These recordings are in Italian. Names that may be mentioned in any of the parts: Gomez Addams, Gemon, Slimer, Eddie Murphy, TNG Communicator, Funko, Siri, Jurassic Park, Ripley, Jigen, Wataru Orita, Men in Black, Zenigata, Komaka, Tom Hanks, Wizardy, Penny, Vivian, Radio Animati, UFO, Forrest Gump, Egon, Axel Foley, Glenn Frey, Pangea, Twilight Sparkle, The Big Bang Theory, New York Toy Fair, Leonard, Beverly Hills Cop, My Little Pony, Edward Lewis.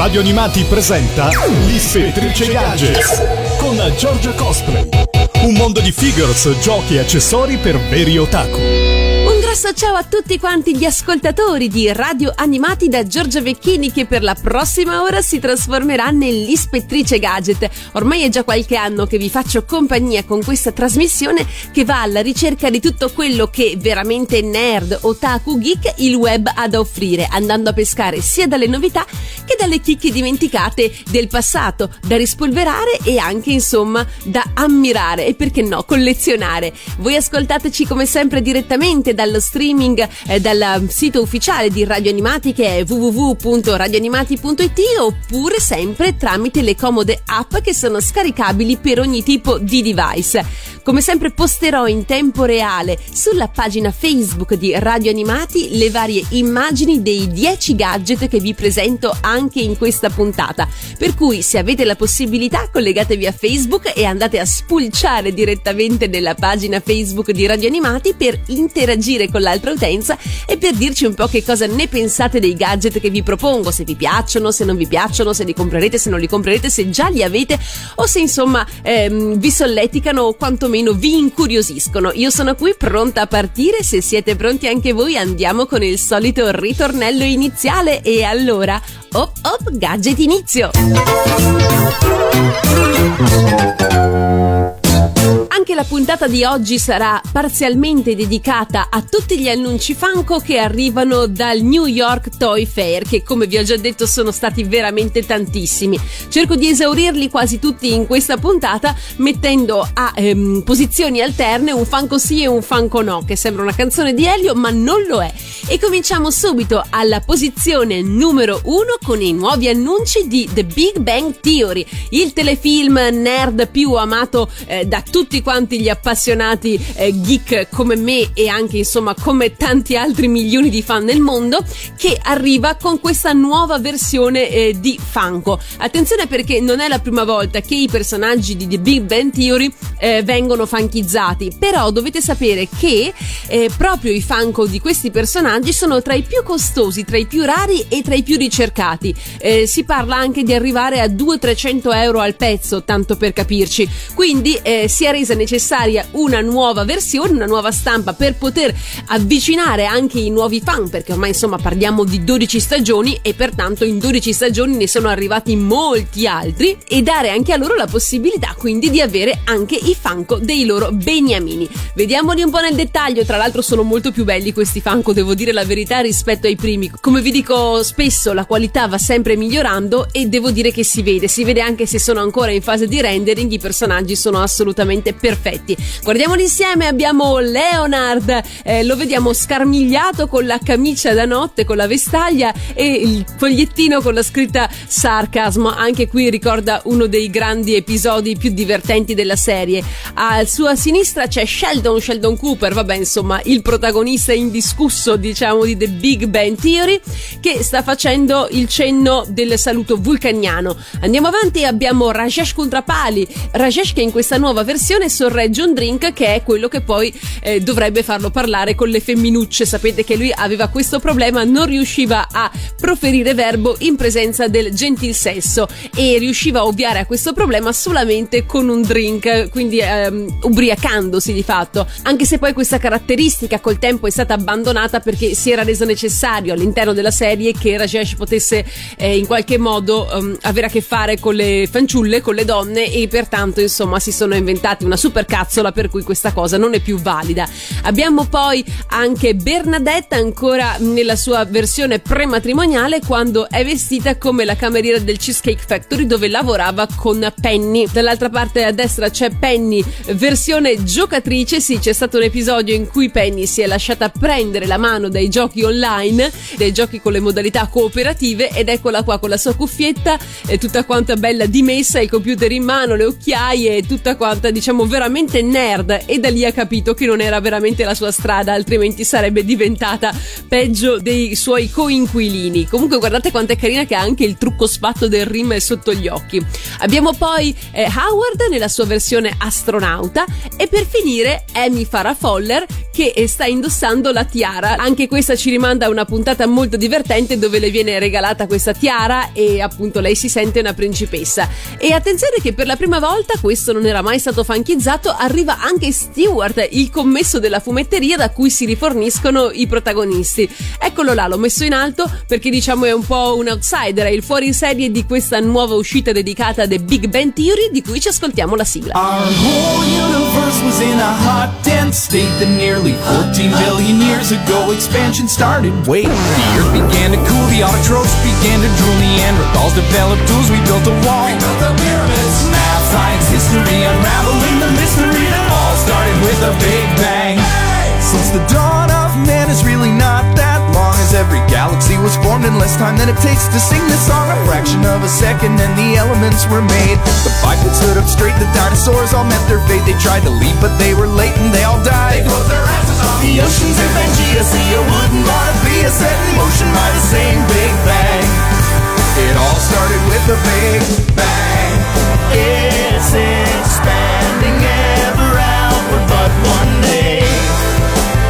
Radio Animati presenta L'Ispettrice Gadgets con Giorgia Cosplay. Un mondo di figures, giochi e accessori per veri otaku. Ciao a tutti quanti gli ascoltatori di Radio Animati da Giorgia Vecchini, che per la prossima ora si trasformerà nell'Ispettrice Gadget. Ormai è già qualche anno che vi faccio compagnia con questa trasmissione che va alla ricerca di tutto quello che veramente nerd, otaku, geek il web ha da offrire, andando a pescare sia dalle novità che dalle chicche dimenticate del passato, da rispolverare e anche insomma da ammirare e perché no collezionare. Voi ascoltateci come sempre direttamente dallo streaming dal sito ufficiale di Radio Animati, che è www.radioanimati.it, oppure sempre tramite le comode app che sono scaricabili per ogni tipo di device. Come sempre posterò in tempo reale sulla pagina Facebook di Radio Animati le varie immagini dei 10 gadget che vi presento anche in questa puntata, per cui se avete la possibilità collegatevi a Facebook e andate a spulciare direttamente nella pagina Facebook di Radio Animati per interagire con l'altra utenza e per dirci un po' che cosa ne pensate dei gadget che vi propongo, se vi piacciono, se non vi piacciono, se li comprerete, se non li comprerete, se già li avete o se insomma vi solleticano o quanto meno vi incuriosiscono. Io sono qui pronta a partire, se siete pronti anche voi andiamo con il solito ritornello iniziale e allora op op gadget inizio. Anche la puntata di oggi sarà parzialmente dedicata a tutti gli annunci Funko che arrivano dal New York Toy Fair, che come vi ho già detto sono stati veramente tantissimi. Cerco di esaurirli quasi tutti in questa puntata mettendo a posizioni alterne un Funko sì e un Funko no, che sembra una canzone di Elio ma non lo è. E cominciamo subito alla posizione numero 1 con i nuovi annunci di The Big Bang Theory, il telefilm nerd più amato da tutti quanti gli appassionati geek come me e anche insomma come tanti altri milioni di fan nel mondo, che arriva con questa nuova versione di Funko. Attenzione, perché non è la prima volta che i personaggi di The Big Bang Theory vengono funkizzati, però dovete sapere che proprio i Funko di questi personaggi sono tra i più costosi, tra i più rari e tra i più ricercati. Si parla anche di arrivare a 200-300 euro al pezzo, tanto per capirci, quindi si è resa necessaria una nuova versione, una nuova stampa per poter avvicinare anche i nuovi fan, perché ormai insomma parliamo di 12 stagioni e pertanto in 12 stagioni ne sono arrivati molti altri, e dare anche a loro la possibilità quindi di avere anche i Funko dei loro beniamini. Vediamoli un po' nel dettaglio, tra l'altro sono molto più belli questi Funko, devo dire la verità, rispetto ai primi. Come vi dico spesso, la qualità va sempre migliorando e devo dire che si vede anche se sono ancora in fase di rendering, i personaggi sono assolutamente perfetti. Guardiamoli insieme. Abbiamo Leonard, lo vediamo scarmigliato con la camicia da notte, con la vestaglia e il fogliettino con la scritta sarcasmo, anche qui ricorda uno dei grandi episodi più divertenti della serie. Al suo sinistra c'è Sheldon Cooper, vabbè insomma il protagonista indiscusso diciamo di The Big Bang Theory, che sta facendo il cenno del saluto vulcaniano. Andiamo avanti, abbiamo Rajesh Koothrappali, Rajesh che in questa nuova versione sorregge un drink che è quello che poi dovrebbe farlo parlare con le femminucce. Sapete che lui aveva questo problema, non riusciva a proferire verbo in presenza del gentil sesso e riusciva a ovviare a questo problema solamente con un drink, quindi ubriacandosi di fatto, anche se poi questa caratteristica col tempo è stata abbandonata perché si era reso necessario all'interno della serie che Rajesh potesse in qualche modo avere a che fare con le fanciulle, con le donne, e pertanto insomma si sono inventati una supercazzola per cui questa cosa non è più valida. Abbiamo poi anche Bernadette, ancora nella sua versione prematrimoniale, quando è vestita come la cameriera del Cheesecake Factory dove lavorava con Penny. Dall'altra parte a destra c'è Penny versione giocatrice, sì c'è stato un episodio in cui Penny si è lasciata prendere la mano dai giochi online, dai giochi con le modalità cooperative, ed eccola qua con la sua cuffietta tutta quanta bella dimessa, il computer in mano, le occhiaie, tutta quanta diciamo veramente nerd, e da lì ha capito che non era veramente la sua strada, altrimenti sarebbe diventata peggio dei suoi coinquilini. Comunque guardate quanto è carina che ha anche il trucco sfatto del rimel sotto gli occhi. Abbiamo poi Howard nella sua versione astronauta e per finire Amy Farrah Fowler, che sta indossando la tiara. Anche questa ci rimanda a una puntata molto divertente dove le viene regalata questa tiara e appunto lei si sente una principessa. E attenzione che per la prima volta, questo non era mai stato fanchizzato, arriva anche Stewart, il commesso della fumetteria da cui si riforniscono i protagonisti. Eccolo là, l'ho messo in alto perché diciamo è un po' un outsider, è il fuori serie di questa nuova uscita dedicata a The Big Bang Theory, di cui ci ascoltiamo la sigla. Our whole universe was in a hot dense state that nearly 14 billion years ago expansion started. Wait, the earth began to cool, the autotrophs began to drool, Neanderthals developed tools, we built a wall, we built the pyramids, math, science, history, unraveling the mystery that all started with a big bang. Since the dawn of man is really not that long, as every galaxy was formed in less time than it takes to sing this song. A fraction of a second and the elements were made. The bipeds stood up straight, the dinosaurs all met their fate. They tried to leap but they were late and they all died. They closed their asses off the oceans in Pangea. See, I wouldn't want to be a set in motion by the same big bang. It all started with a big bang. It's expanding ever outward, but one day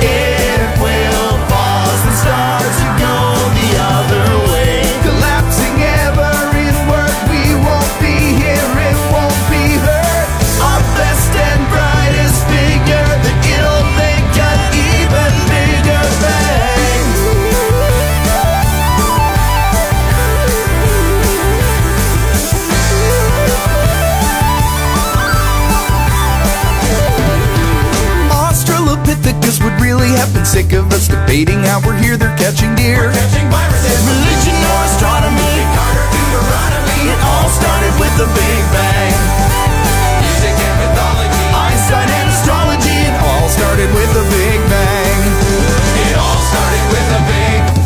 it will pause and start to go the other way. Collapsing ever inward, we won't be here, it won't be heard. Our best and brightest figure, that it'll make an even bigger bang. Australopithecus would really have been sick of us debating how we're here, they're catching deer. We're catching viruses, religion or astronomy, Carter, Deuteronomy. It all started with the Big Bang. Music and mythology, Einstein and astrology. It all started with the Big Bang. It all started with the Big Bang.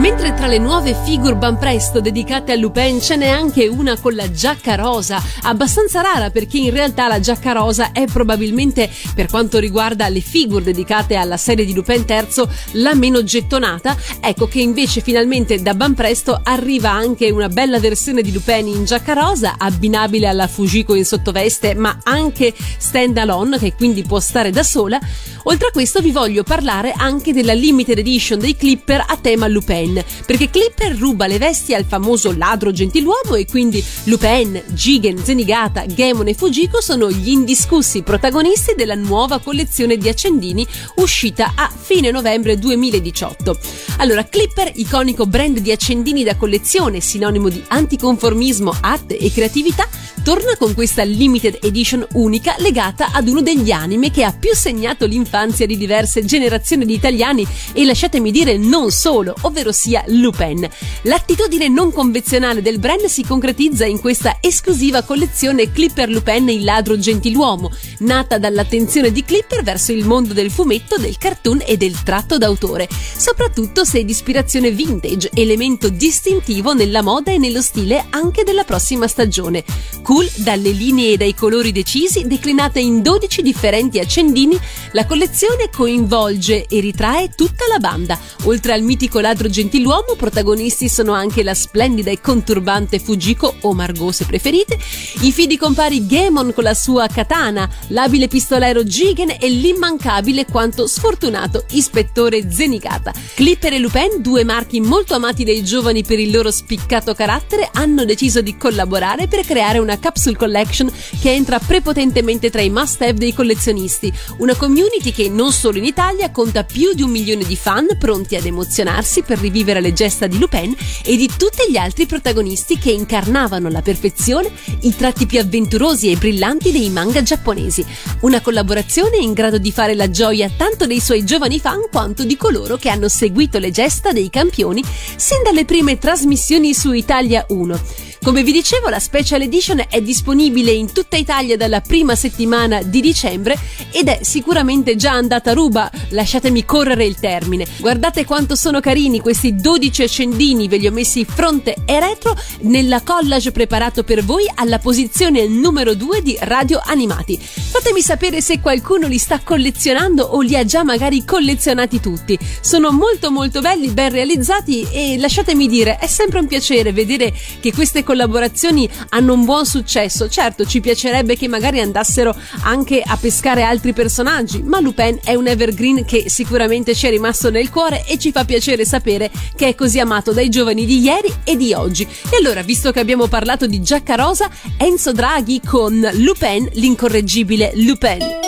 Mentre tra le nuove figure Banpresto dedicate a Lupin ce n'è anche una con la giacca rosa, abbastanza rara perché in realtà la giacca rosa è probabilmente, per quanto riguarda le figure dedicate alla serie di Lupin III, la meno gettonata. Ecco che invece finalmente da Banpresto arriva anche una bella versione di Lupin in giacca rosa, abbinabile alla Fujiko in sottoveste, ma anche stand alone, che quindi può stare da sola. Oltre a questo vi voglio parlare anche della limited edition dei Clipper a tema Lupin, perché Clipper ruba le vesti al famoso ladro gentiluomo e quindi Lupin, Jigen, Zenigata, Gemon e Fujiko sono gli indiscussi protagonisti della nuova collezione di accendini uscita a fine novembre 2018. Allora, Clipper, iconico brand di accendini da collezione, sinonimo di anticonformismo, arte e creatività, torna con questa limited edition unica legata ad uno degli anime che ha più segnato l'infanzia di diverse generazioni di italiani e lasciatemi dire non solo, ovvero sia Lupin. L'attitudine non convenzionale del brand si concretizza in questa esclusiva collezione Clipper Lupin il ladro gentiluomo, nata dall'attenzione di Clipper verso il mondo del fumetto, del cartoon e del tratto d'autore, soprattutto se di ispirazione vintage, elemento distintivo nella moda e nello stile anche della prossima stagione. Cool dalle linee e dai colori decisi, declinata in 12 differenti accendini, la collezione coinvolge e ritrae tutta la banda. Oltre al mitico ladro gentiluomo, protagonisti sono anche la splendida e conturbante Fujiko o Margot se preferite, i fidi compari Gemon con la sua katana, l'abile pistolero Jigen e l'immancabile quanto sfortunato ispettore Zenigata. Clipper e Lupin, due marchi molto amati dai giovani per il loro spiccato carattere, hanno deciso di collaborare per creare una capsule collection che entra prepotentemente tra i must have dei collezionisti, una community che non solo in Italia conta più di 1 milione di fan pronti ad emozionarsi per rivivere le gesta di Lupin e di tutti gli altri protagonisti che incarnavano alla perfezione i tratti più avventurosi e brillanti dei manga giapponesi, una collaborazione in grado di fare la gioia tanto dei suoi giovani fan quanto di coloro che hanno seguito le gesta dei campioni sin dalle prime trasmissioni su Italia 1. Come vi dicevo, la special edition è disponibile in tutta Italia dalla prima settimana di dicembre ed è sicuramente già andata a ruba, lasciatemi correre il termine. Guardate quanto sono carini questi 12 accendini, ve li ho messi fronte e retro nella collage preparato per voi alla posizione numero 2 di Radio Animati. Fatemi sapere se qualcuno li sta collezionando o li ha già magari collezionati tutti. Sono molto molto belli, ben realizzati e lasciatemi dire, è sempre un piacere vedere che queste collezioni collaborazioni hanno un buon successo. Certo, ci piacerebbe che magari andassero anche a pescare altri personaggi, ma Lupin è un evergreen che sicuramente ci è rimasto nel cuore e ci fa piacere sapere che è così amato dai giovani di ieri e di oggi. E allora, visto che abbiamo parlato di Giaccarosa, Enzo Draghi con Lupin, l'incorreggibile Lupin.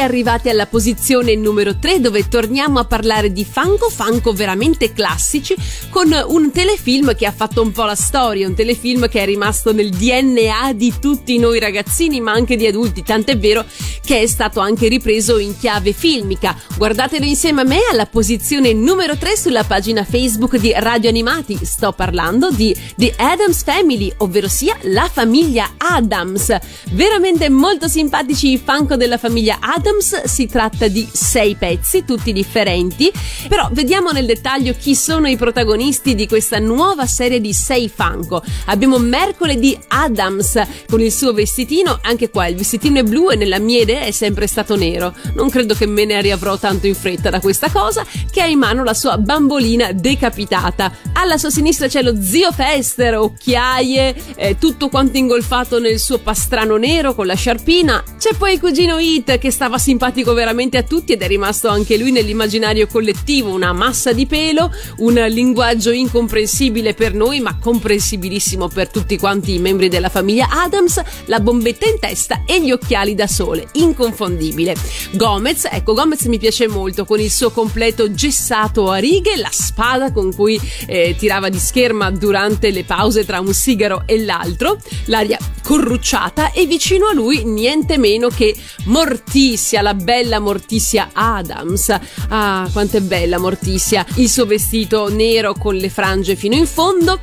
Arrivati alla posizione numero 3, dove torniamo a parlare di Funko veramente classici, con un telefilm che ha fatto un po' la storia, un telefilm che è rimasto nel DNA di tutti noi ragazzini ma anche di adulti, tant'è vero che è stato anche ripreso in chiave filmica. Guardatelo insieme a me alla posizione numero 3 sulla pagina Facebook di Radio Animati. Sto parlando di The Addams Family, ovvero sia la famiglia Addams. Veramente molto simpatici i Funko della famiglia Addams, si tratta di 6 pezzi, tutti differenti, però vediamo nel dettaglio chi sono i protagonisti di questa nuova serie di 6 Funko. Abbiamo Mercoledì Addams con il suo vestitino, anche qua il vestitino è blu e nella mia idea è sempre stato nero, non credo che me ne riavrò tanto in fretta da questa cosa, che ha in mano la sua bambolina decapitata. Alla sua sinistra c'è lo zio Fester, occhiaie, tutto quanto ingolfato nel suo pastrano nero con la sciarpina. C'è poi il cugino It, Smith che stava simpatico veramente a tutti ed è rimasto anche lui nell'immaginario collettivo, una massa di pelo, un linguaggio incomprensibile per noi ma comprensibilissimo per tutti quanti i membri della famiglia Adams, la bombetta in testa e gli occhiali da sole, inconfondibile. Gomez, ecco, Gomez mi piace molto con il suo completo gessato a righe, la spada con cui tirava di scherma durante le pause tra un sigaro e l'altro, l'aria corrucciata e vicino a lui niente meno che Morticia, la bella Morticia Adams. Ah, quanto è bella Morticia, il suo vestito nero con le frange fino in fondo.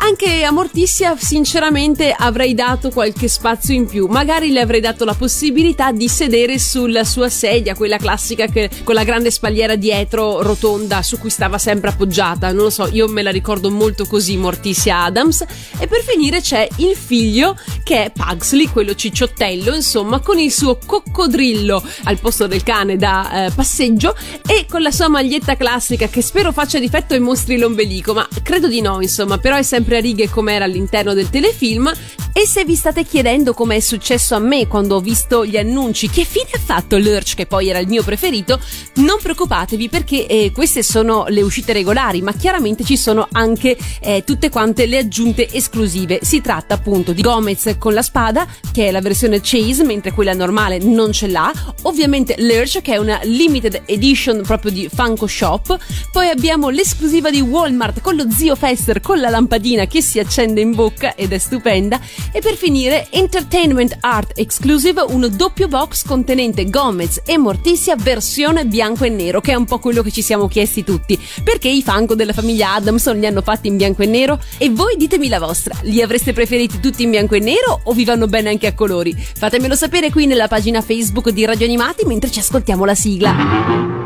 Anche a Morticia sinceramente avrei dato qualche spazio in più, magari le avrei dato la possibilità di sedere sulla sua sedia, quella classica che, con la grande spalliera dietro rotonda su cui stava sempre appoggiata, non lo so, io me la ricordo molto così Morticia Adams. E per finire c'è il figlio che è Pugsley, quello cicciottello insomma, con il suo coccodrillo al posto del cane da passeggio e con la sua maglietta classica che spero faccia difetto e mostri l'ombelico, ma credo di no insomma, però è sempre a righe come era all'interno del telefilm. E se vi state chiedendo come è successo a me quando ho visto gli annunci, che fine ha fatto Lurch che poi era il mio preferito, non preoccupatevi perché queste sono le uscite regolari, ma chiaramente ci sono anche tutte quante le aggiunte esclusive. Si tratta appunto di Gomez con la spada che è la versione Chase, mentre quella normale non ce l'ha, ovviamente Lurch che è una limited edition proprio di Funko Shop, poi abbiamo l'esclusiva di Walmart con lo zio Fester con la lampadina che si accende in bocca ed è stupenda, e per finire Entertainment Art Exclusive, un doppio box contenente Gomez e Morticia versione bianco e nero, che è un po' quello che ci siamo chiesti tutti, perché i Funko della famiglia Adamson li hanno fatti in bianco e nero? E voi ditemi la vostra, li avreste preferiti tutti in bianco e nero o vi vanno bene anche a colori? Fatemelo sapere qui nella pagina Facebook di Radio Animati mentre ci ascoltiamo la sigla.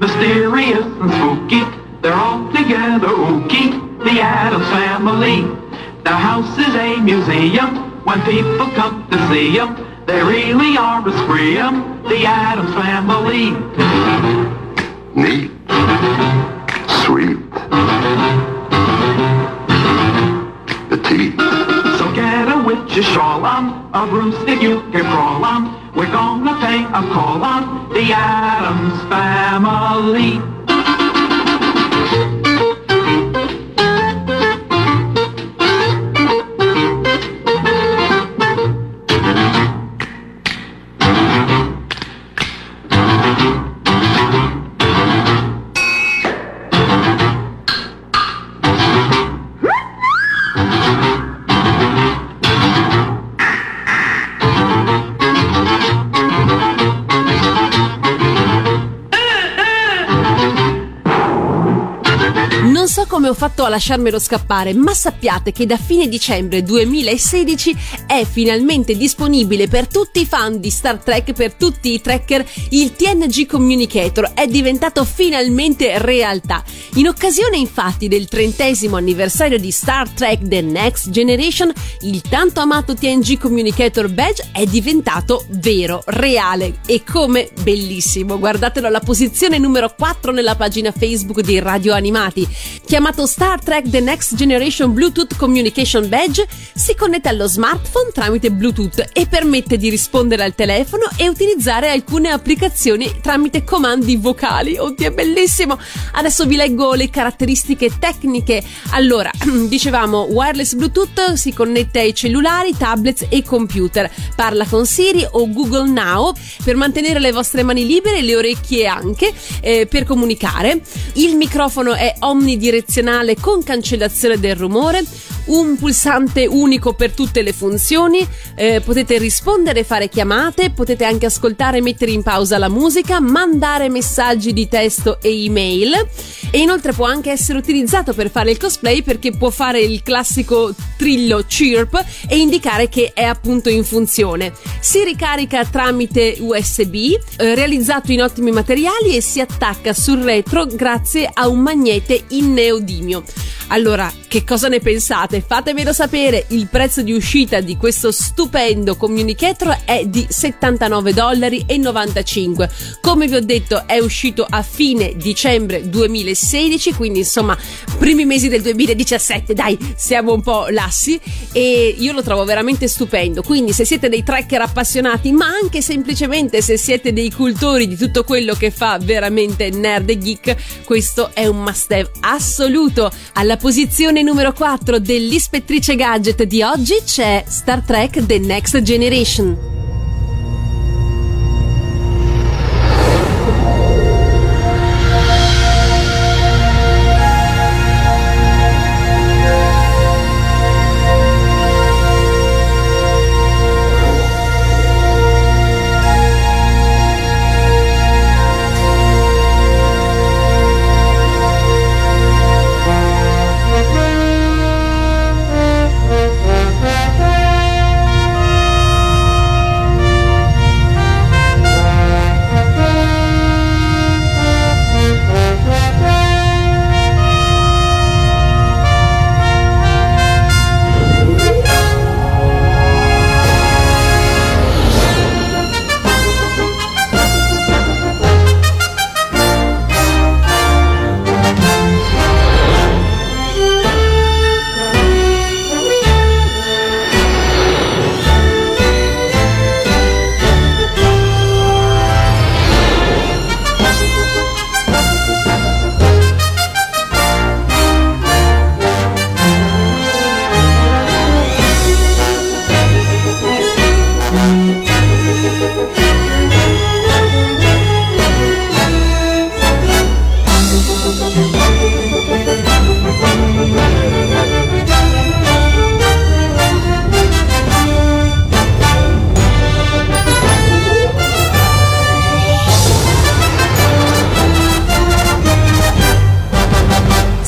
Mysterious and spooky, they're all together ooky, the Addams Family. Their house is a museum, when people come to see them, they really are a scream, the Addams Family. Neat, sweet, petite. So get a witch's shawl on, a broomstick you can crawl on. We're gonna pay a call on the Addams Family. Come ho fatto a lasciarmelo scappare, ma sappiate che da fine dicembre 2016 è finalmente disponibile per tutti i fan di Star Trek, per tutti i trekker, il TNG Communicator è diventato finalmente realtà. In occasione infatti del 30° anniversario di Star Trek The Next Generation, il tanto amato TNG Communicator Badge è diventato vero, reale e come bellissimo. Guardatelo alla posizione numero 4 nella pagina Facebook di Radio Animati. Chiamato Star Trek The Next Generation Bluetooth Communication Badge, si connette allo smartphone tramite Bluetooth e permette di rispondere al telefono e utilizzare alcune applicazioni tramite comandi vocali. Oddio, è bellissimo! Adesso vi leggo le caratteristiche tecniche. Allora, dicevamo wireless Bluetooth, si connette ai cellulari, tablets e computer. Parla con Siri o Google Now per mantenere le vostre mani libere e le orecchie anche per comunicare. Il microfono è omnidirezionale con cancellazione del rumore, un pulsante unico per tutte le funzioni, potete rispondere e fare chiamate, potete anche ascoltare e mettere in pausa la musica, mandare messaggi di testo e email, e inoltre può anche essere utilizzato per fare il cosplay perché può fare il classico trillo chirp e indicare che è appunto in funzione. Si ricarica tramite USB, realizzato in ottimi materiali e si attacca sul retro grazie a un magnete in neodimio. Allora, Che cosa ne pensate? Fatemelo sapere. Il prezzo di uscita di questo stupendo Communicator è di $79,95. Come vi ho detto, è uscito a fine dicembre 2016, quindi insomma primi mesi del 2017, dai, siamo un po' lassi, e io lo trovo veramente stupendo. Quindi se siete dei trekker appassionati, ma anche semplicemente se siete dei cultori di tutto quello che fa veramente nerd e geek, questo è un must have assoluto. Alla posizione numero 4 dell'ispettrice gadget di oggi c'è Star Trek The Next Generation.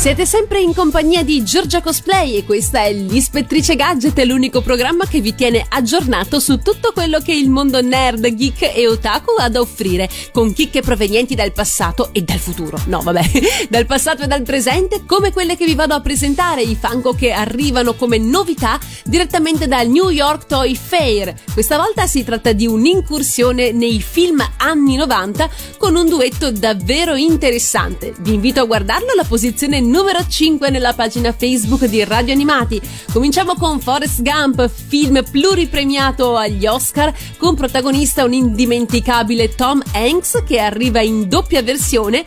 Siete sempre in compagnia di Giorgia Cosplay e questa è l'Ispettrice Gadget, l'unico programma che vi tiene aggiornato su tutto quello che il mondo nerd, geek e otaku ha da offrire, con chicche provenienti dal passato e dal futuro, no vabbè, dal passato e dal presente, come quelle che vi vado a presentare, i Funko che arrivano come novità direttamente dal New York Toy Fair. Questa volta si tratta di un'incursione nei film anni 90 con un duetto davvero interessante. Vi invito a guardarlo alla posizione numero 5 nella pagina Facebook di Radio Animati. Cominciamo con Forrest Gump, film pluripremiato agli Oscar, con protagonista un indimenticabile Tom Hanks che arriva in doppia versione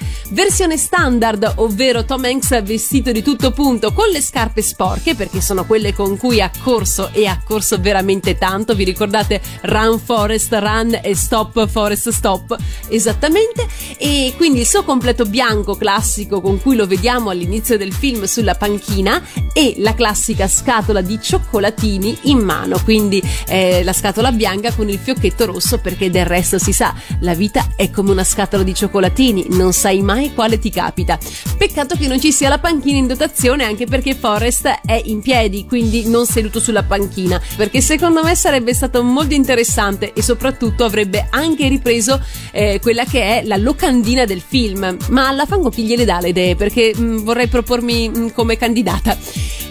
standard, ovvero Tom Hanks vestito di tutto punto con le scarpe sporche, perché sono quelle con cui ha corso, e ha corso veramente tanto. Vi ricordate Run Forrest Run e Stop Forrest Stop? Esattamente. E quindi il suo completo bianco classico con cui lo vediamo all'inizio del film sulla panchina, e la classica scatola di cioccolatini in mano, quindi la scatola bianca con il fiocchetto rosso, perché del resto si sa, la vita è come una scatola di cioccolatini, non sai mai quale ti capita. Peccato che non ci sia la panchina in dotazione, anche perché Forrest è in piedi, quindi non seduto sulla panchina, perché secondo me sarebbe stato molto interessante, e soprattutto avrebbe anche ripreso quella che è la locandina del film. Ma alla Funko chi gliele dà le idee, perché vorrei propormi come candidata.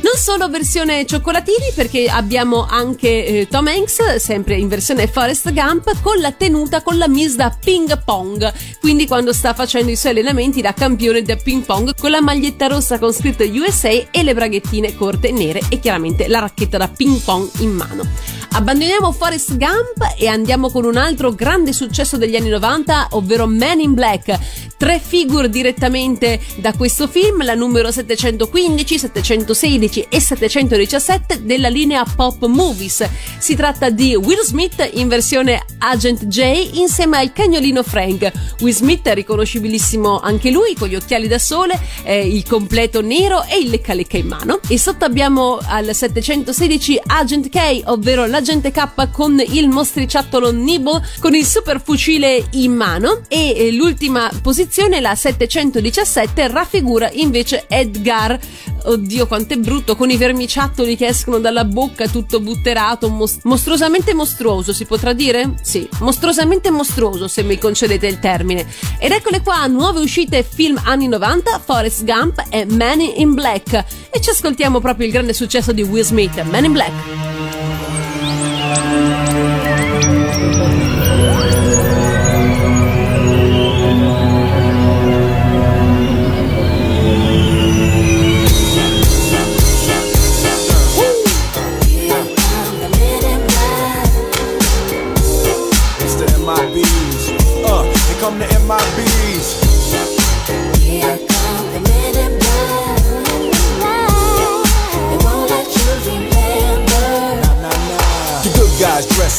Non solo versione cioccolatini, perché abbiamo anche Tom Hanks sempre in versione Forrest Gump con la tenuta, con la mise da ping pong, quindi quando sta facendo i suoi allenamenti da campione da ping pong, con la maglietta rossa con scritto USA e le braghettine corte nere e chiaramente la racchetta da ping pong in mano. Abbandoniamo Forrest Gump e andiamo con un altro grande successo degli anni 90, ovvero Men in Black. Tre figure direttamente da questo film, la numero 715, 716 e 717 della linea Pop Movies. Si tratta di Will Smith in versione Agent J insieme al cagnolino Frank. Will Smith è riconoscibilissimo anche lui, con gli occhiali da sole, il completo nero e il lecca-lecca in mano. E sotto abbiamo al 716 Agent K, ovvero l'agente K con il mostriciattolo Nibble con il super fucile in mano. E l'ultima posizione, la 717, raffigura invece Edgar, oddio quanto è brutto, con i vermiciattoli che escono dalla bocca, tutto butterato, mostruosamente mostruoso, si potrà dire? Sì, mostruosamente mostruoso, se mi concedete il termine. Ed eccole qua, nuove uscite film anni 90, Forrest Gump e Man in Black, e ci ascoltiamo proprio il grande successo di Will Smith, Man in Black.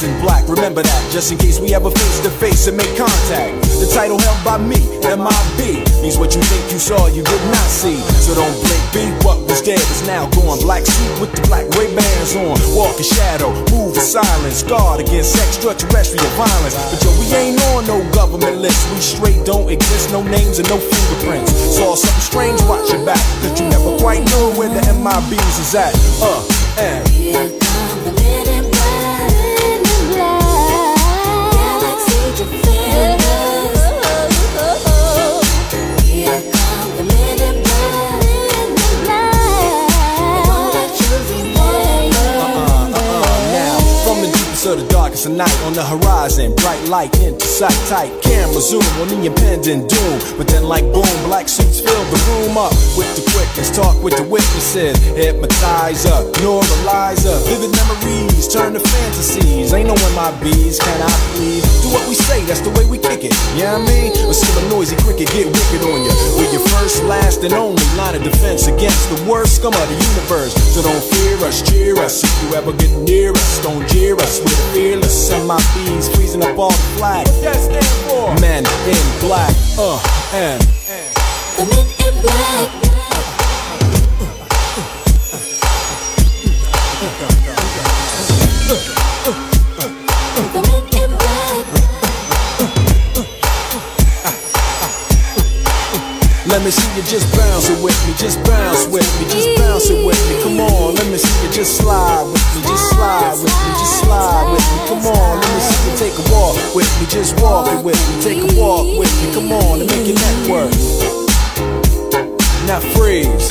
In black, remember that, just in case we ever face to face and make contact. The title held by me, MIB, means what you think you saw you did not see. So don't blink, be what was dead is now gone. Black suit with the black Ray-Bans on, walk in shadow, move in silence, guard against extraterrestrial violence. But yo, we ain't on no government list, we straight don't exist, no names and no fingerprints. Saw something strange, watch your back, cause you never quite know where the MIBs is at. And the darkest of night on the horizon, bright light into sight, tight camera zoom on the impending doom. But then like boom, black suits fill the room up with the quickness, talk with the witnesses, hypnotize up, normalize up, vivid memories turn to fantasies. Ain't no MIBs, can I please do what we say, that's the way we kick it, you know what I mean? Or see a noisy cricket get wicked on you with your first, last and only line of defense against the worst scum of the universe. So don't fear us, cheer us, if you ever get near us, don't jeer us. Fearless and my bees freezing up all the flag. What that stand for? Men in black. The men in black. The men in black. Let me see you just bounce it with me, just bounce with me, just bounce it with me. Come on, let me see you just slide with me, just slide with me, just slide with me. Come on, let me see you take a walk with me, just walk it with me, take a walk with me. Come on, and make your neck work. Now freeze.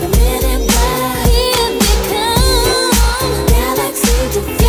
the men in black, here they come, the galaxy defenders.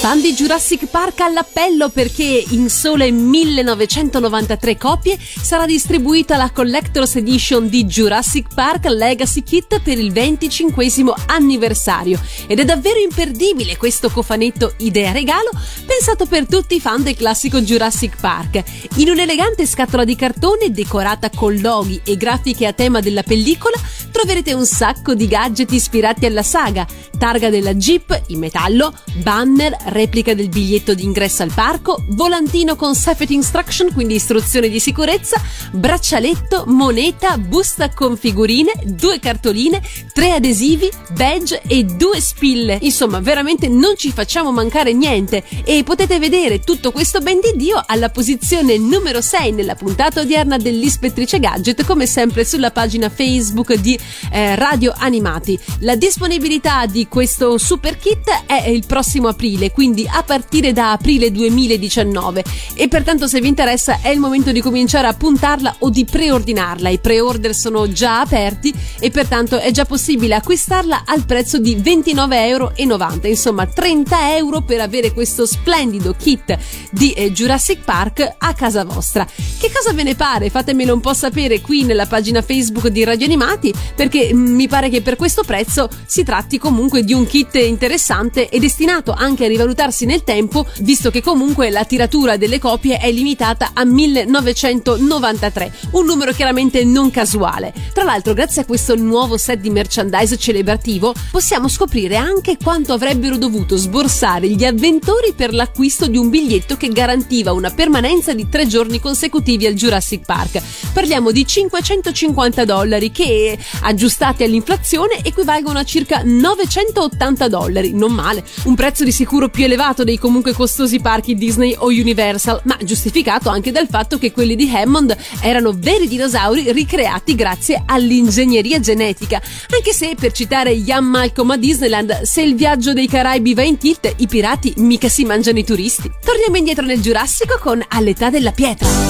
Fan di Jurassic Park all'appello, perché in sole 1993 copie sarà distribuita la Collector's Edition di Jurassic Park Legacy Kit per il 25° anniversario. Ed è davvero imperdibile questo cofanetto idea regalo, pensato per tutti i fan del classico Jurassic Park. In un'elegante scatola di cartone decorata con loghi e grafiche a tema della pellicola troverete un sacco di gadget ispirati alla saga: targa della Jeep in metallo, banner, replica del biglietto d'ingresso al parco, volantino con safety instruction, quindi istruzioni di sicurezza, braccialetto, moneta, busta con figurine, 2 cartoline, 3 adesivi, badge e 2 spille. Insomma, veramente non ci facciamo mancare niente, e potete vedere tutto questo ben di Dio alla posizione numero 6 nella puntata odierna dell'Ispettrice Gadget, come sempre sulla pagina Facebook di Radio Animati. La disponibilità di questo super kit è il prossimo aprile, quindi a partire da aprile 2019 e pertanto se vi interessa è il momento di cominciare a puntarla o di preordinarla. I pre-order sono già aperti e pertanto è già possibile acquistarla al prezzo di 29,90€, insomma 30 euro per avere questo splendido kit di Jurassic Park a casa vostra. Che cosa ve ne pare? Fatemelo un po' sapere qui nella pagina Facebook di Radio Animati, perché mi pare che per questo prezzo si tratti comunque di un kit interessante e destinato anche a rivalutarsi nel tempo, visto che comunque la tiratura delle copie è limitata a 1993, un numero chiaramente non casuale. Tra l'altro, grazie a questo nuovo set di merchandise celebrativo possiamo scoprire anche quanto avrebbero dovuto sborsare gli avventori per l'acquisto di un biglietto che garantiva una permanenza di 3 giorni consecutivi al Jurassic Park. Parliamo di $550 che, aggiustati all'inflazione, equivalgono a circa $980, non male, un prezzo di sicuro più elevato dei comunque costosi parchi Disney o Universal, ma giustificato anche dal fatto che quelli di Hammond erano veri dinosauri ricreati grazie all'ingegneria genetica, anche se, per citare Ian Malcolm a Disneyland, se il viaggio dei Caraibi va in tilt, i pirati mica si mangiano i turisti. Torniamo indietro nel Giurassico con All'età della pietra.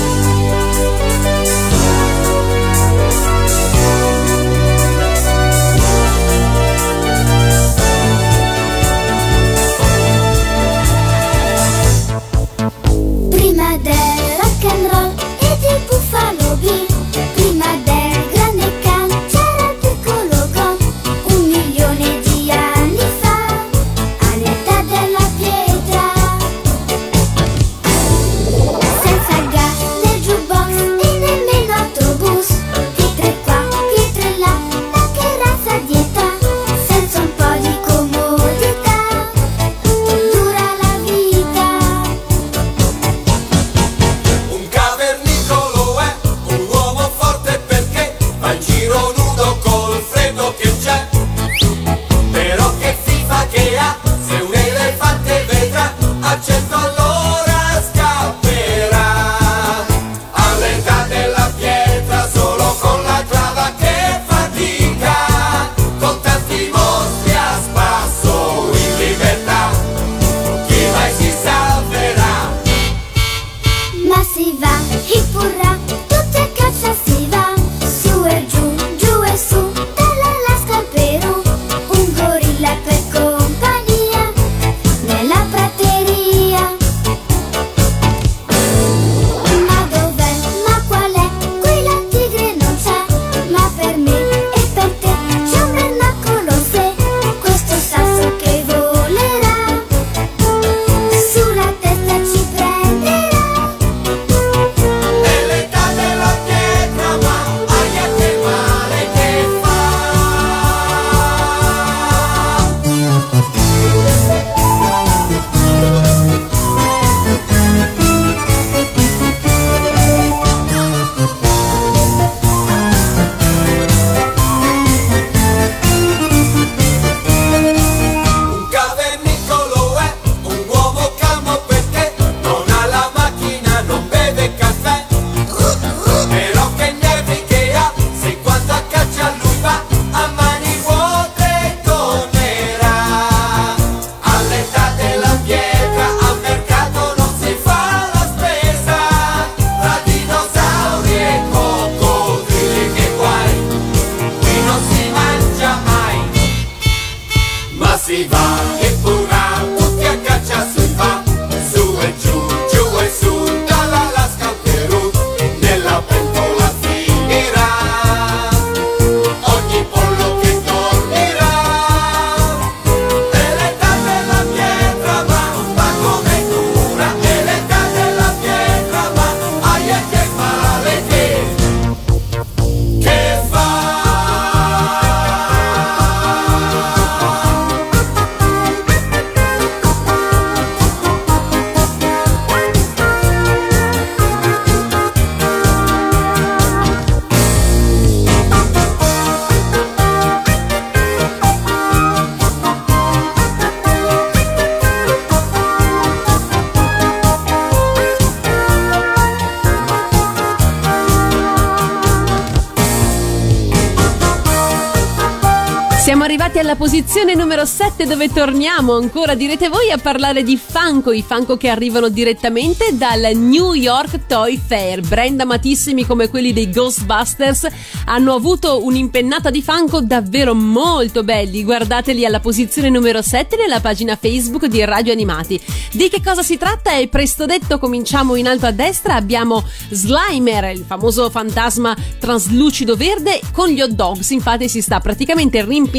Siamo arrivati alla posizione numero 7, dove torniamo ancora, direte voi, a parlare di Funko, i Funko che arrivano direttamente dal New York Toy Fair. Brand amatissimi come quelli dei Ghostbusters, hanno avuto un'impennata di Funko davvero molto belli. Guardateli alla posizione numero 7 nella pagina Facebook di Radio Animati. Di che cosa si tratta è presto detto. Cominciamo in alto a destra, abbiamo Slimer, il famoso fantasma traslucido verde con gli hot dogs. Infatti si sta praticamente rimpinzando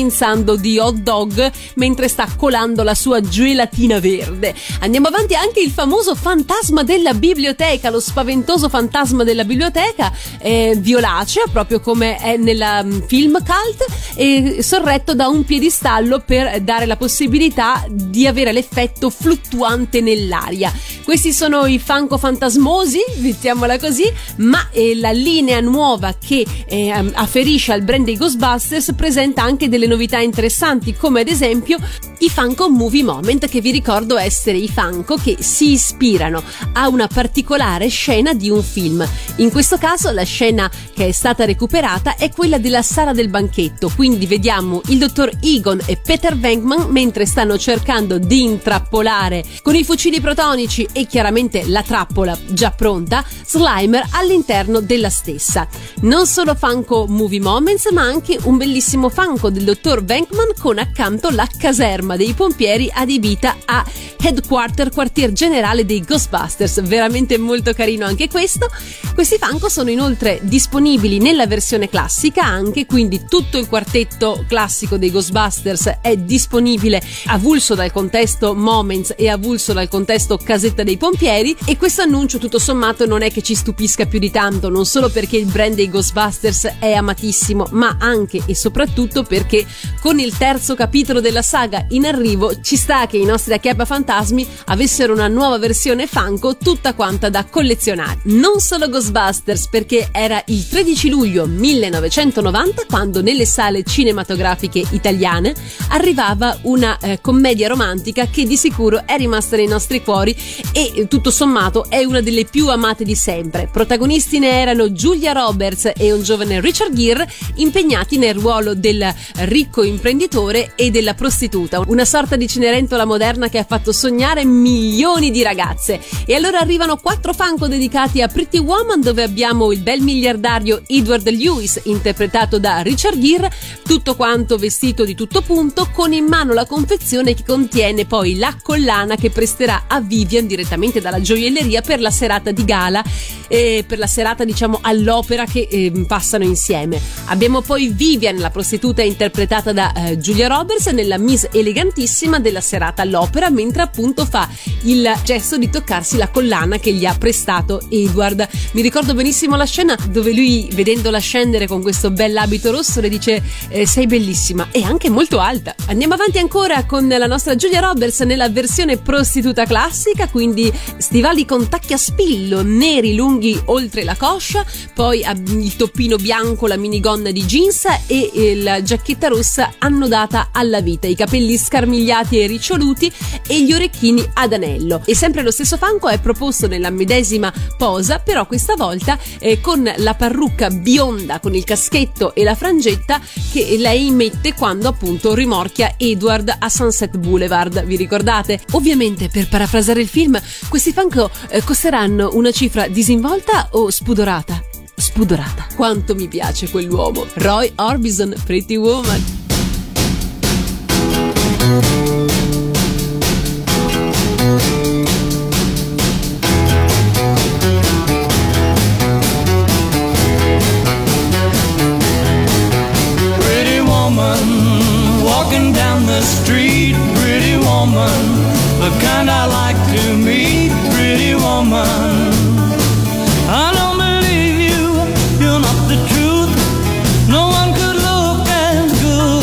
di hot dog mentre sta colando la sua gelatina verde. Andiamo avanti, anche il famoso fantasma della biblioteca, lo spaventoso fantasma della biblioteca, violaceo proprio come è nella film cult, e sorretto da un piedistallo per dare la possibilità di avere l'effetto fluttuante nell'aria. Questi sono i Funko fantasmosi, mettiamola così, ma la linea nuova che afferisce al brand dei Ghostbusters presenta anche delle novità interessanti, come ad esempio i Funko Movie Moment, che vi ricordo essere i Funko che si ispirano a una particolare scena di un film. In questo caso la scena che è stata recuperata è quella della sala del banchetto, quindi vediamo il dottor Egon e Peter Venkman mentre stanno cercando di intrappolare con i fucili protonici, e chiaramente la trappola già pronta, Slimer all'interno della stessa. Non solo Funko Movie Moments, ma anche un bellissimo Funko del dottor Venkman con accanto la caserma dei pompieri adibita a headquarter, quartier generale dei Ghostbusters. Veramente molto carino anche questo. Questi Funko sono inoltre disponibili nella versione classica anche, quindi tutto il quartetto classico dei Ghostbusters è disponibile avulso dal contesto Moments e avulso dal contesto casetta dei pompieri. E questo annuncio tutto sommato non è che ci stupisca più di tanto, non solo perché il brand dei Ghostbusters è amatissimo, ma anche e soprattutto perché con il terzo capitolo della saga in arrivo ci sta che i nostri acchiappa fantasmi avessero una nuova versione Funko tutta quanta da collezionare. Non solo Ghostbusters, perché era il 13 luglio 1990 quando nelle sale cinematografiche italiane arrivava una commedia romantica che di sicuro è rimasta nei nostri cuori e tutto sommato è una delle più amate di sempre. Protagonisti ne erano Julia Roberts e un giovane Richard Gere, impegnati nel ruolo del ricco imprenditore e della prostituta, una sorta di Cenerentola moderna che ha fatto sognare milioni di ragazze. E allora arrivano 4 Funko dedicati a Pretty Woman, dove abbiamo il bel miliardario Edward Lewis interpretato da Richard Gere, tutto quanto vestito di tutto punto, con in mano la confezione che contiene poi la collana che presterà a Vivian direttamente dalla gioielleria per la serata di gala, per la serata diciamo all'opera che passano insieme. Abbiamo poi Vivian, la prostituta interpretata da Julia Roberts, nella Miss Elegantissima della serata all'opera, mentre appunto fa il gesto di toccarsi la collana che gli ha prestato Edward. Mi ricordo benissimo la scena dove lui, vedendola scendere con questo bell'abito rosso, le dice sei bellissima e anche molto alta. Andiamo avanti ancora con la nostra Julia Roberts nella versione prostituta classica, quindi stivali con tacchi a spillo neri lunghi oltre la coscia, poi il toppino bianco, la minigonna di jeans e la giacchetta rossa annodata alla vita, i capelli scarmigliati e riccioluti e gli orecchini ad anello. E sempre lo stesso Funko è proposto nella medesima posa, però questa volta con la parrucca bionda, con il caschetto e la frangetta che lei mette quando appunto rimorchia Edward a Sunset Boulevard, vi ricordate? Ovviamente, per parafrasare il film, questi Funko costeranno una cifra disinvolta o spudorata? Spudorata. Quanto mi piace quell'uomo, Roy Orbison, Pretty Woman. Street, pretty woman, the kind I like to meet, pretty woman. I don't believe you, you're not the truth. No one could look as good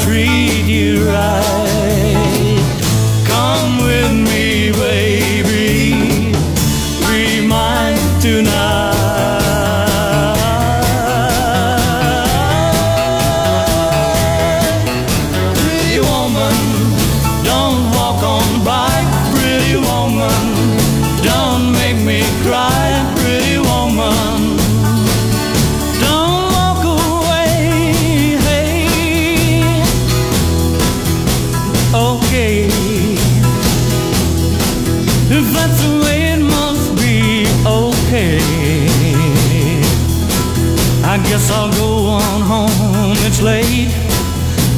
treat you right. Come with me, baby, be mine tonight. Pretty woman, don't walk on by. Pretty woman, don't make me cry. Pretty woman, I guess I'll go on home, it's late.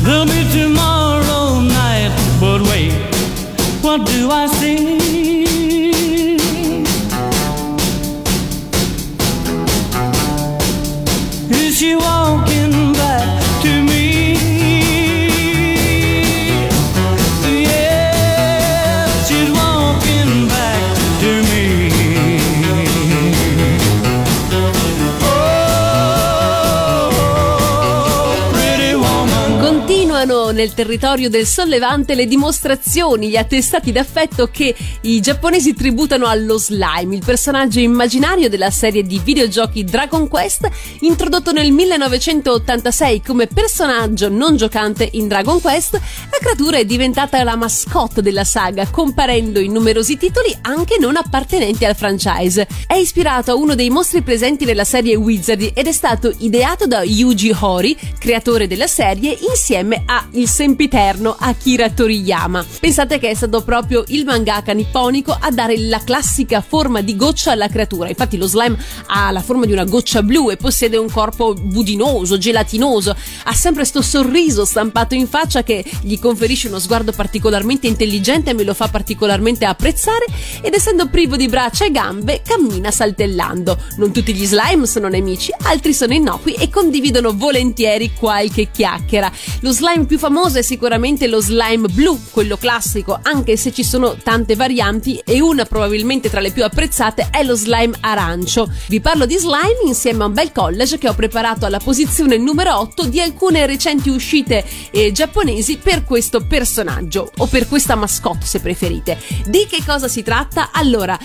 There'll be tomorrow night, but wait, what do I see? Is she walking back to me? Yeah, she's walking back to me. Nel territorio del sollevante le dimostrazioni, gli attestati d'affetto che i giapponesi tributano allo slime, il personaggio immaginario della serie di videogiochi Dragon Quest, introdotto nel 1986 come personaggio non giocante in Dragon Quest. La creatura è diventata la mascotte della saga, comparendo in numerosi titoli anche non appartenenti al franchise. È ispirato a uno dei mostri presenti nella serie Wizardy ed è stato ideato da Yuji Horii, creatore della serie, insieme a il sempiterno Akira Toriyama. Pensate che è stato proprio il mangaka nipponico a dare la classica forma di goccia alla creatura. Infatti lo slime ha la forma di una goccia blu e possiede un corpo budinoso, gelatinoso, ha sempre sto sorriso stampato in faccia che gli conferisce uno sguardo particolarmente intelligente e me lo fa particolarmente apprezzare, ed essendo privo di braccia e gambe cammina saltellando. Non tutti gli slime sono nemici, altri sono innocui e condividono volentieri qualche chiacchiera. Lo slime più famoso è sicuramente lo slime blu, quello classico, anche se ci sono tante varianti e una probabilmente tra le più apprezzate è lo slime arancio. Vi parlo di slime insieme a un bel collage che ho preparato alla posizione numero 8 di alcune recenti uscite giapponesi per questo personaggio, o per questa mascotte se preferite. Di che cosa si tratta? Allora,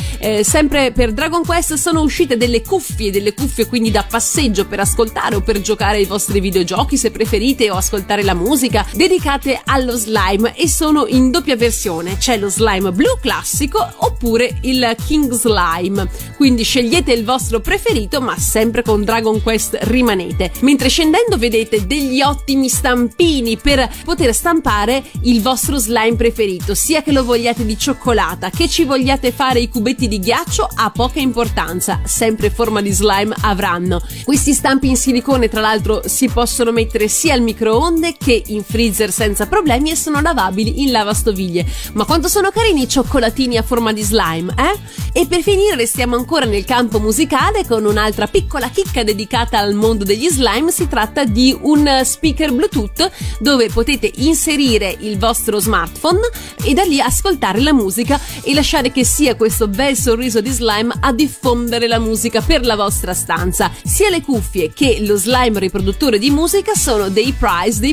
sempre per Dragon Quest sono uscite delle cuffie quindi da passeggio per ascoltare o per giocare ai vostri videogiochi se preferite, o ascoltare la musica, dedicate allo slime, e sono in doppia versione. C'è lo slime blu classico oppure il King Slime, quindi scegliete il vostro preferito, ma sempre con Dragon Quest rimanete. Mentre scendendo vedete degli ottimi stampini per poter stampare il vostro slime preferito, sia che lo vogliate di cioccolata, che ci vogliate fare i cubetti di ghiaccio, ha poca importanza, sempre forma di slime avranno. Questi stampi in silicone tra l'altro si possono mettere sia al microonde che in freezer senza problemi e sono lavabili in lavastoviglie. Ma quanto sono carini i cioccolatini a forma di slime, eh? E per finire restiamo ancora nel campo musicale con un'altra piccola chicca dedicata al mondo degli slime. Si tratta di un speaker Bluetooth dove potete inserire il vostro smartphone e da lì ascoltare la musica e lasciare che sia questo bel sorriso di slime a diffondere la musica per la vostra stanza. Sia le cuffie che lo slime riproduttore di musica sono dei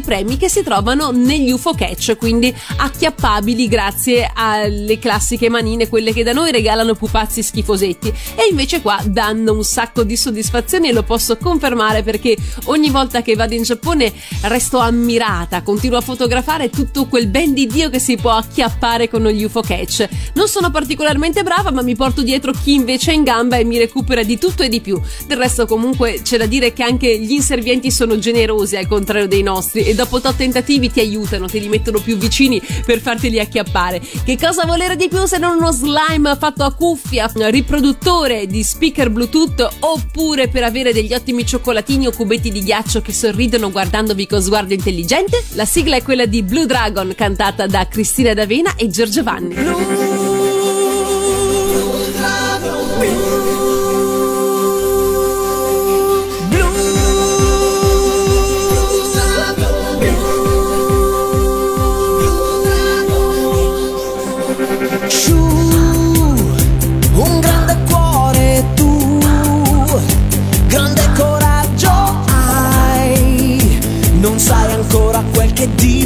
premi che si trovano negli UFO Catch, quindi acchiappabili grazie alle classiche manine, quelle che da noi regalano pupazzi schifosetti, e invece qua danno un sacco di soddisfazioni, e lo posso confermare perché ogni volta che vado in Giappone resto ammirata, continuo a fotografare tutto quel ben di Dio che si può acchiappare con gli UFO Catch. Non sono particolarmente brava, ma mi porto dietro chi invece è in gamba e mi recupera di tutto e di più. Del resto comunque c'è da dire che anche gli inservienti sono generosi al contrario dei nostri, e dopo 8 tentativi ti aiutano, te li mettono più vicini per farteli acchiappare. Che cosa volere di più se non uno slime fatto a cuffia, riproduttore di speaker Bluetooth, oppure per avere degli ottimi cioccolatini o cubetti di ghiaccio che sorridono guardandovi con sguardo intelligente? La sigla è quella di Blue Dragon, cantata da Cristina D'Avena e Giorgio Vanni. Un grande cuore tu, grande coraggio hai, non sai ancora quel che dire.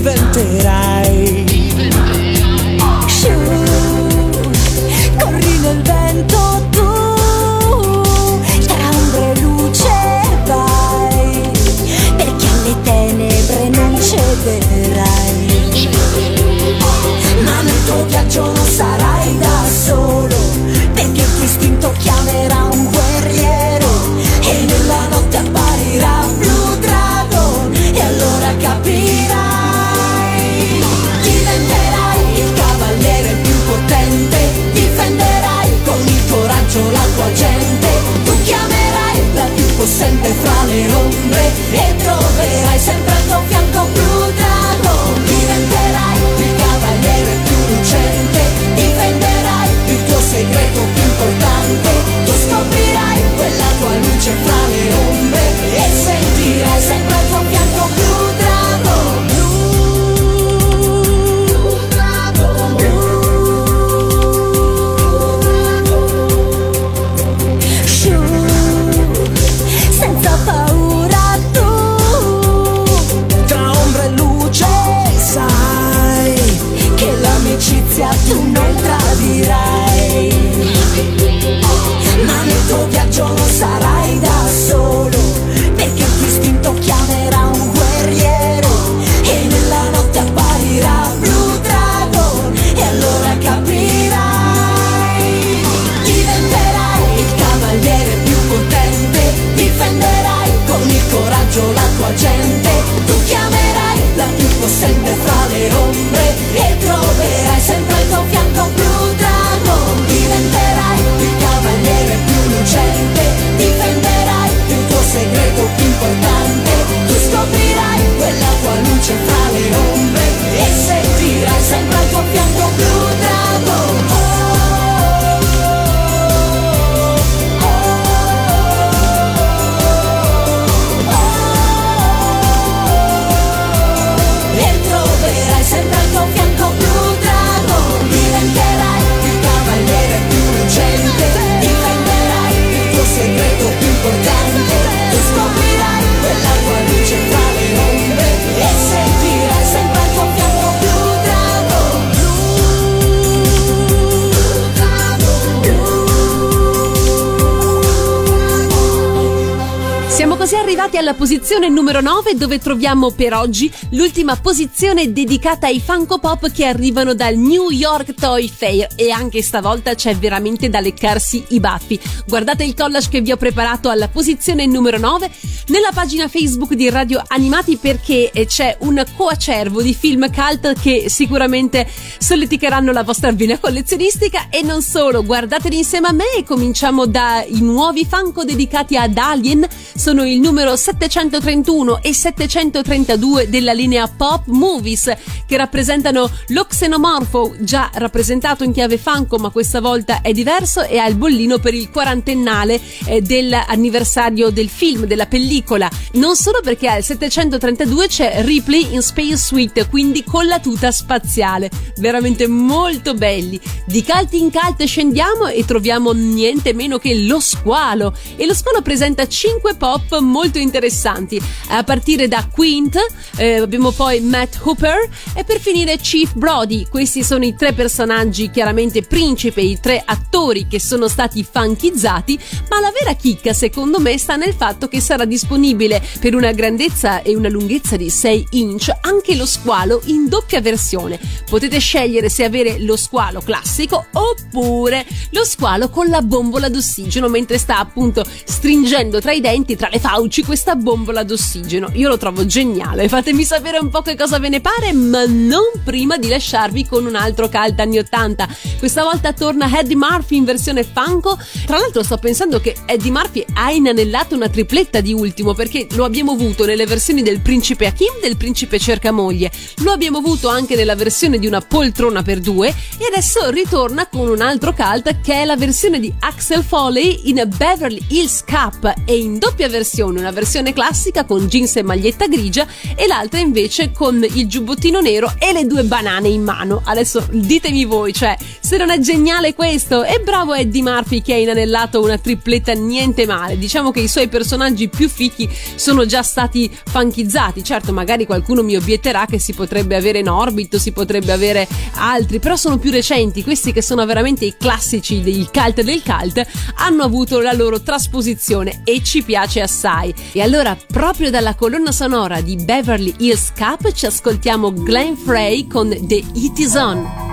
arrivati alla posizione numero 9, dove troviamo per oggi l'ultima posizione dedicata ai Funko Pop che arrivano dal New York Toy Fair, e anche stavolta c'è veramente da leccarsi i baffi. Guardate il collage che vi ho preparato alla posizione numero 9 nella pagina Facebook di Radio Animati, perché c'è un coacervo di film cult che sicuramente solleticheranno la vostra vena collezionistica. E non solo, guardateli insieme a me e cominciamo dai nuovi Funko dedicati ad Alien. Sono il numero 731 e 732 della linea Pop Movies, che rappresentano lo xenomorfo, già rappresentato in chiave Funko ma questa volta è diverso e ha il bollino per il quarantennale dell'anniversario del film, della pellicola. Non solo, perché al 732 c'è Ripley in Space Suite, quindi con la tuta spaziale. Veramente molto belli. Di cult in cult scendiamo e troviamo niente meno che lo Squalo, e lo Squalo presenta 5 pop molto interessanti, a partire da Quint, abbiamo poi Matt Hooper e per finire Chief Brody. Questi sono i tre personaggi chiaramente principe, i tre attori che sono stati funkizzati, ma la vera chicca secondo me sta nel fatto che sarà disponibile per una grandezza e una lunghezza di 6 inch anche lo Squalo in doppia versione. Potete scegliere se avere lo Squalo classico oppure lo Squalo con la bombola d'ossigeno, mentre sta appunto stringendo tra i denti, tra le fauci, questa bombola d'ossigeno. Io lo trovo geniale, fatemi sapere un po' che cosa ve ne pare, ma non prima di lasciarvi con un altro cult anni 80. Questa volta torna Eddie Murphy in versione Funko. Tra l'altro sto pensando che Eddie Murphy ha inanellato una tripletta di ultimo, perché lo abbiamo avuto nelle versioni del Principe Hakim, del Principe Cercamoglie, lo abbiamo avuto anche nella versione di Una poltrona per due, e adesso ritorna con un altro cult che è la versione di Axel Foley in Beverly Hills Cup, e in doppia versione, una versione classica con jeans e maglietta grigia e l'altra invece con il giubbottino nero e le due banane in mano. Adesso ditemi voi, cioè, se non è geniale questo. E bravo Eddie Murphy che ha inanellato una tripletta niente male. Diciamo che i suoi personaggi più fichi sono già stati funkizzati. Certo, magari qualcuno mi obietterà che si potrebbe avere Norbit, si potrebbe avere altri, però sono più recenti. Questi che sono veramente i classici del cult del cult hanno avuto la loro trasposizione e ci piace assai. E allora, proprio dalla colonna sonora di Beverly Hills Cup ci ascoltiamo Glenn Frey con The It Is On.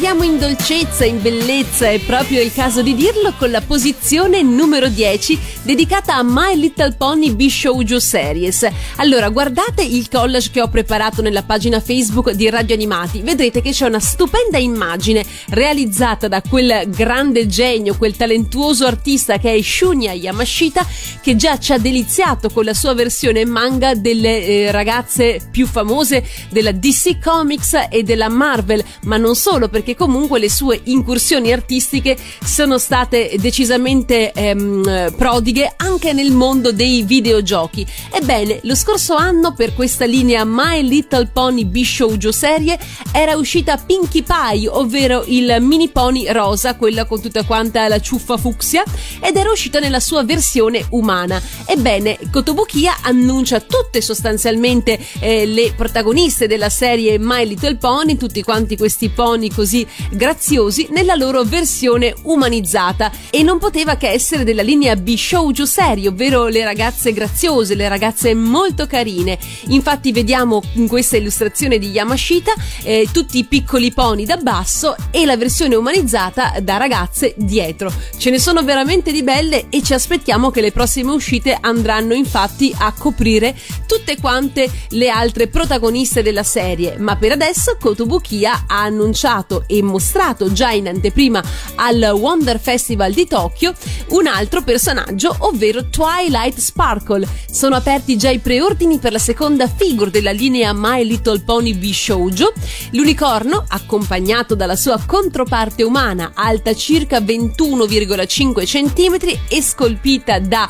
rivediamo in dolcezza, in bellezza, è proprio il caso di dirlo, con la posizione numero 10 dedicata a My Little Pony Bishoujo Series. Allora, guardate il collage che ho preparato nella pagina Facebook di Radio Animati, vedrete che c'è una stupenda immagine realizzata da quel grande genio, quel talentuoso artista che è Shunya Yamashita, che già ci ha deliziato con la sua versione manga delle ragazze più famose della DC Comics e della Marvel, ma non solo, perché comunque le sue incursioni artistiche sono state decisamente prodighe anche nel mondo dei videogiochi. Ebbene, lo scorso anno per questa linea My Little Pony Bishoujo serie era uscita Pinkie Pie, ovvero il mini pony rosa, quella con tutta quanta la ciuffa fucsia, ed era uscita nella sua versione umana. Ebbene, Kotobukiya annuncia tutte sostanzialmente le protagoniste della serie My Little Pony, tutti quanti questi pony così graziosi, nella loro versione umanizzata, e non poteva che essere della linea Bishoujo serie, ovvero le ragazze graziose, le ragazze molto carine. Infatti vediamo in questa illustrazione di Yamashita tutti i piccoli pony da basso e la versione umanizzata da ragazze dietro. Ce ne sono veramente di belle e ci aspettiamo che le prossime uscite andranno infatti a coprire tutte quante le altre protagoniste della serie, ma per adesso Kotobukiya ha annunciato e mostrato già in anteprima al Wonder Festival di Tokyo un altro personaggio, ovvero Twilight Sparkle. Sono aperti già i preordini per la seconda figure della linea My Little Pony Bishoujo. L'unicorno, accompagnato dalla sua controparte umana, alta circa 21,5 cm e scolpita da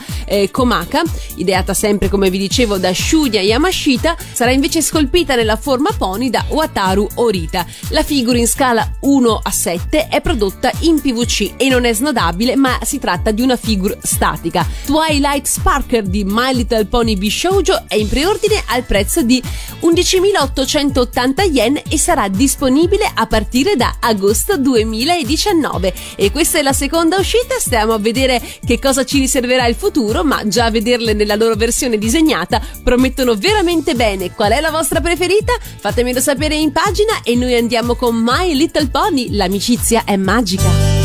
Komaka, ideata sempre come vi dicevo da Shunya Yamashita, sarà invece scolpita nella forma pony da Wataru Orita. La figura in scala 1:7 è prodotta in PVC e non è snodabile, ma si tratta di una figure statica. Twilight Sparkle di My Little Pony Bishoujo è in preordine al prezzo di 11.880 yen e sarà disponibile a partire da agosto 2019. E questa è la seconda uscita, stiamo a vedere che cosa ci riserverà il futuro, ma già a vederle nella loro versione disegnata promettono veramente bene. Qual è la vostra preferita? Fatemelo sapere in pagina e noi andiamo con My Little Pony, l'amicizia è magica.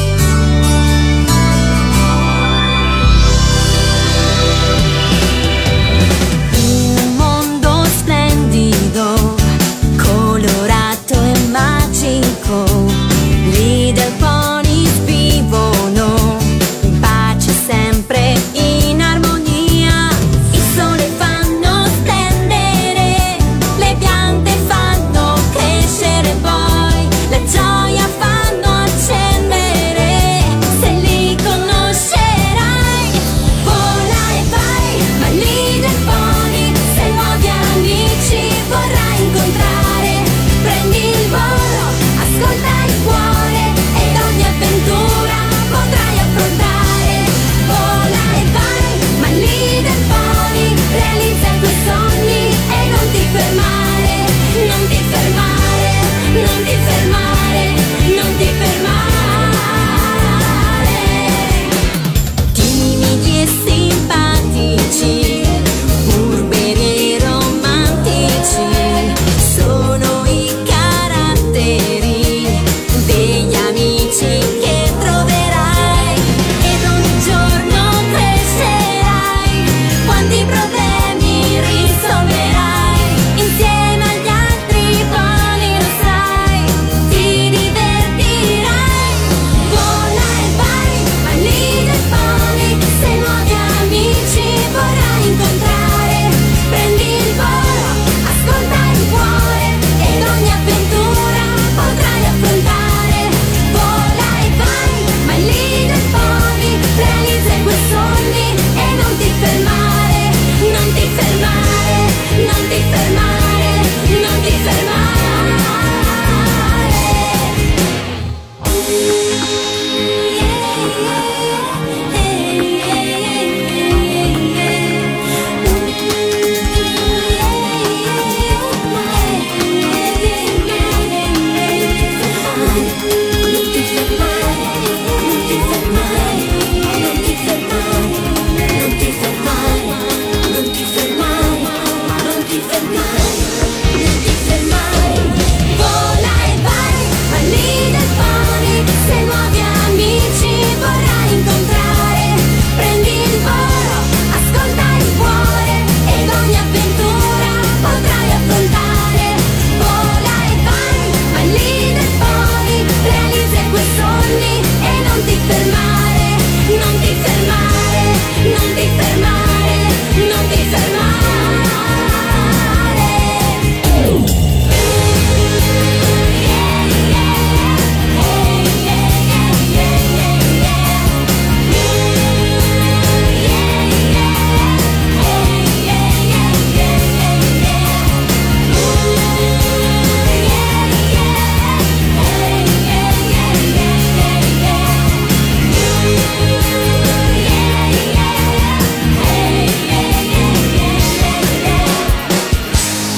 Gioia fanno accendere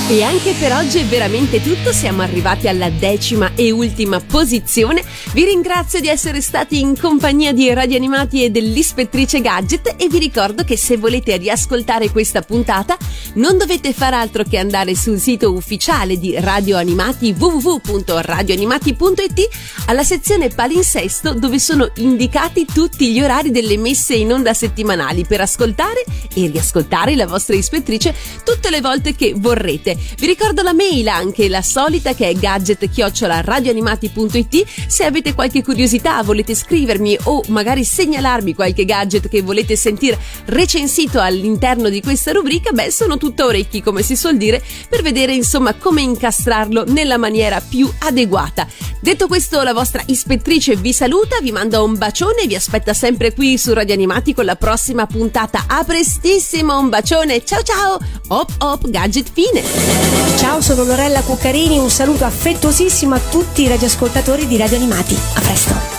E anche per oggi è veramente tutto, siamo arrivati alla 10ª e ultima posizione. Vi ringrazio di essere stati in compagnia di Radio Animati e dell'Ispettrice Gadget e vi ricordo che se volete riascoltare questa puntata non dovete far altro che andare sul sito ufficiale di Radio Animati www.radioanimati.it alla sezione palinsesto dove sono indicati tutti gli orari delle messe in onda settimanali per ascoltare e riascoltare la vostra ispettrice tutte le volte che vorrete. Vi ricordo la mail anche, la solita, che è gadget@radioanimati.it. se avete qualche curiosità, volete scrivermi o magari segnalarmi qualche gadget che volete sentire recensito all'interno di questa rubrica, beh, sono tutta orecchi, come si suol dire, per vedere insomma come incastrarlo nella maniera più adeguata. Detto questo, la vostra ispettrice vi saluta, vi manda un bacione e vi aspetta sempre qui su Radio Animati con la prossima puntata. A prestissimo, un bacione, ciao ciao, hop hop gadget fine. Ciao, sono Lorella Cuccarini, un saluto affettuosissimo a tutti i radioascoltatori di Radio Animati. A presto.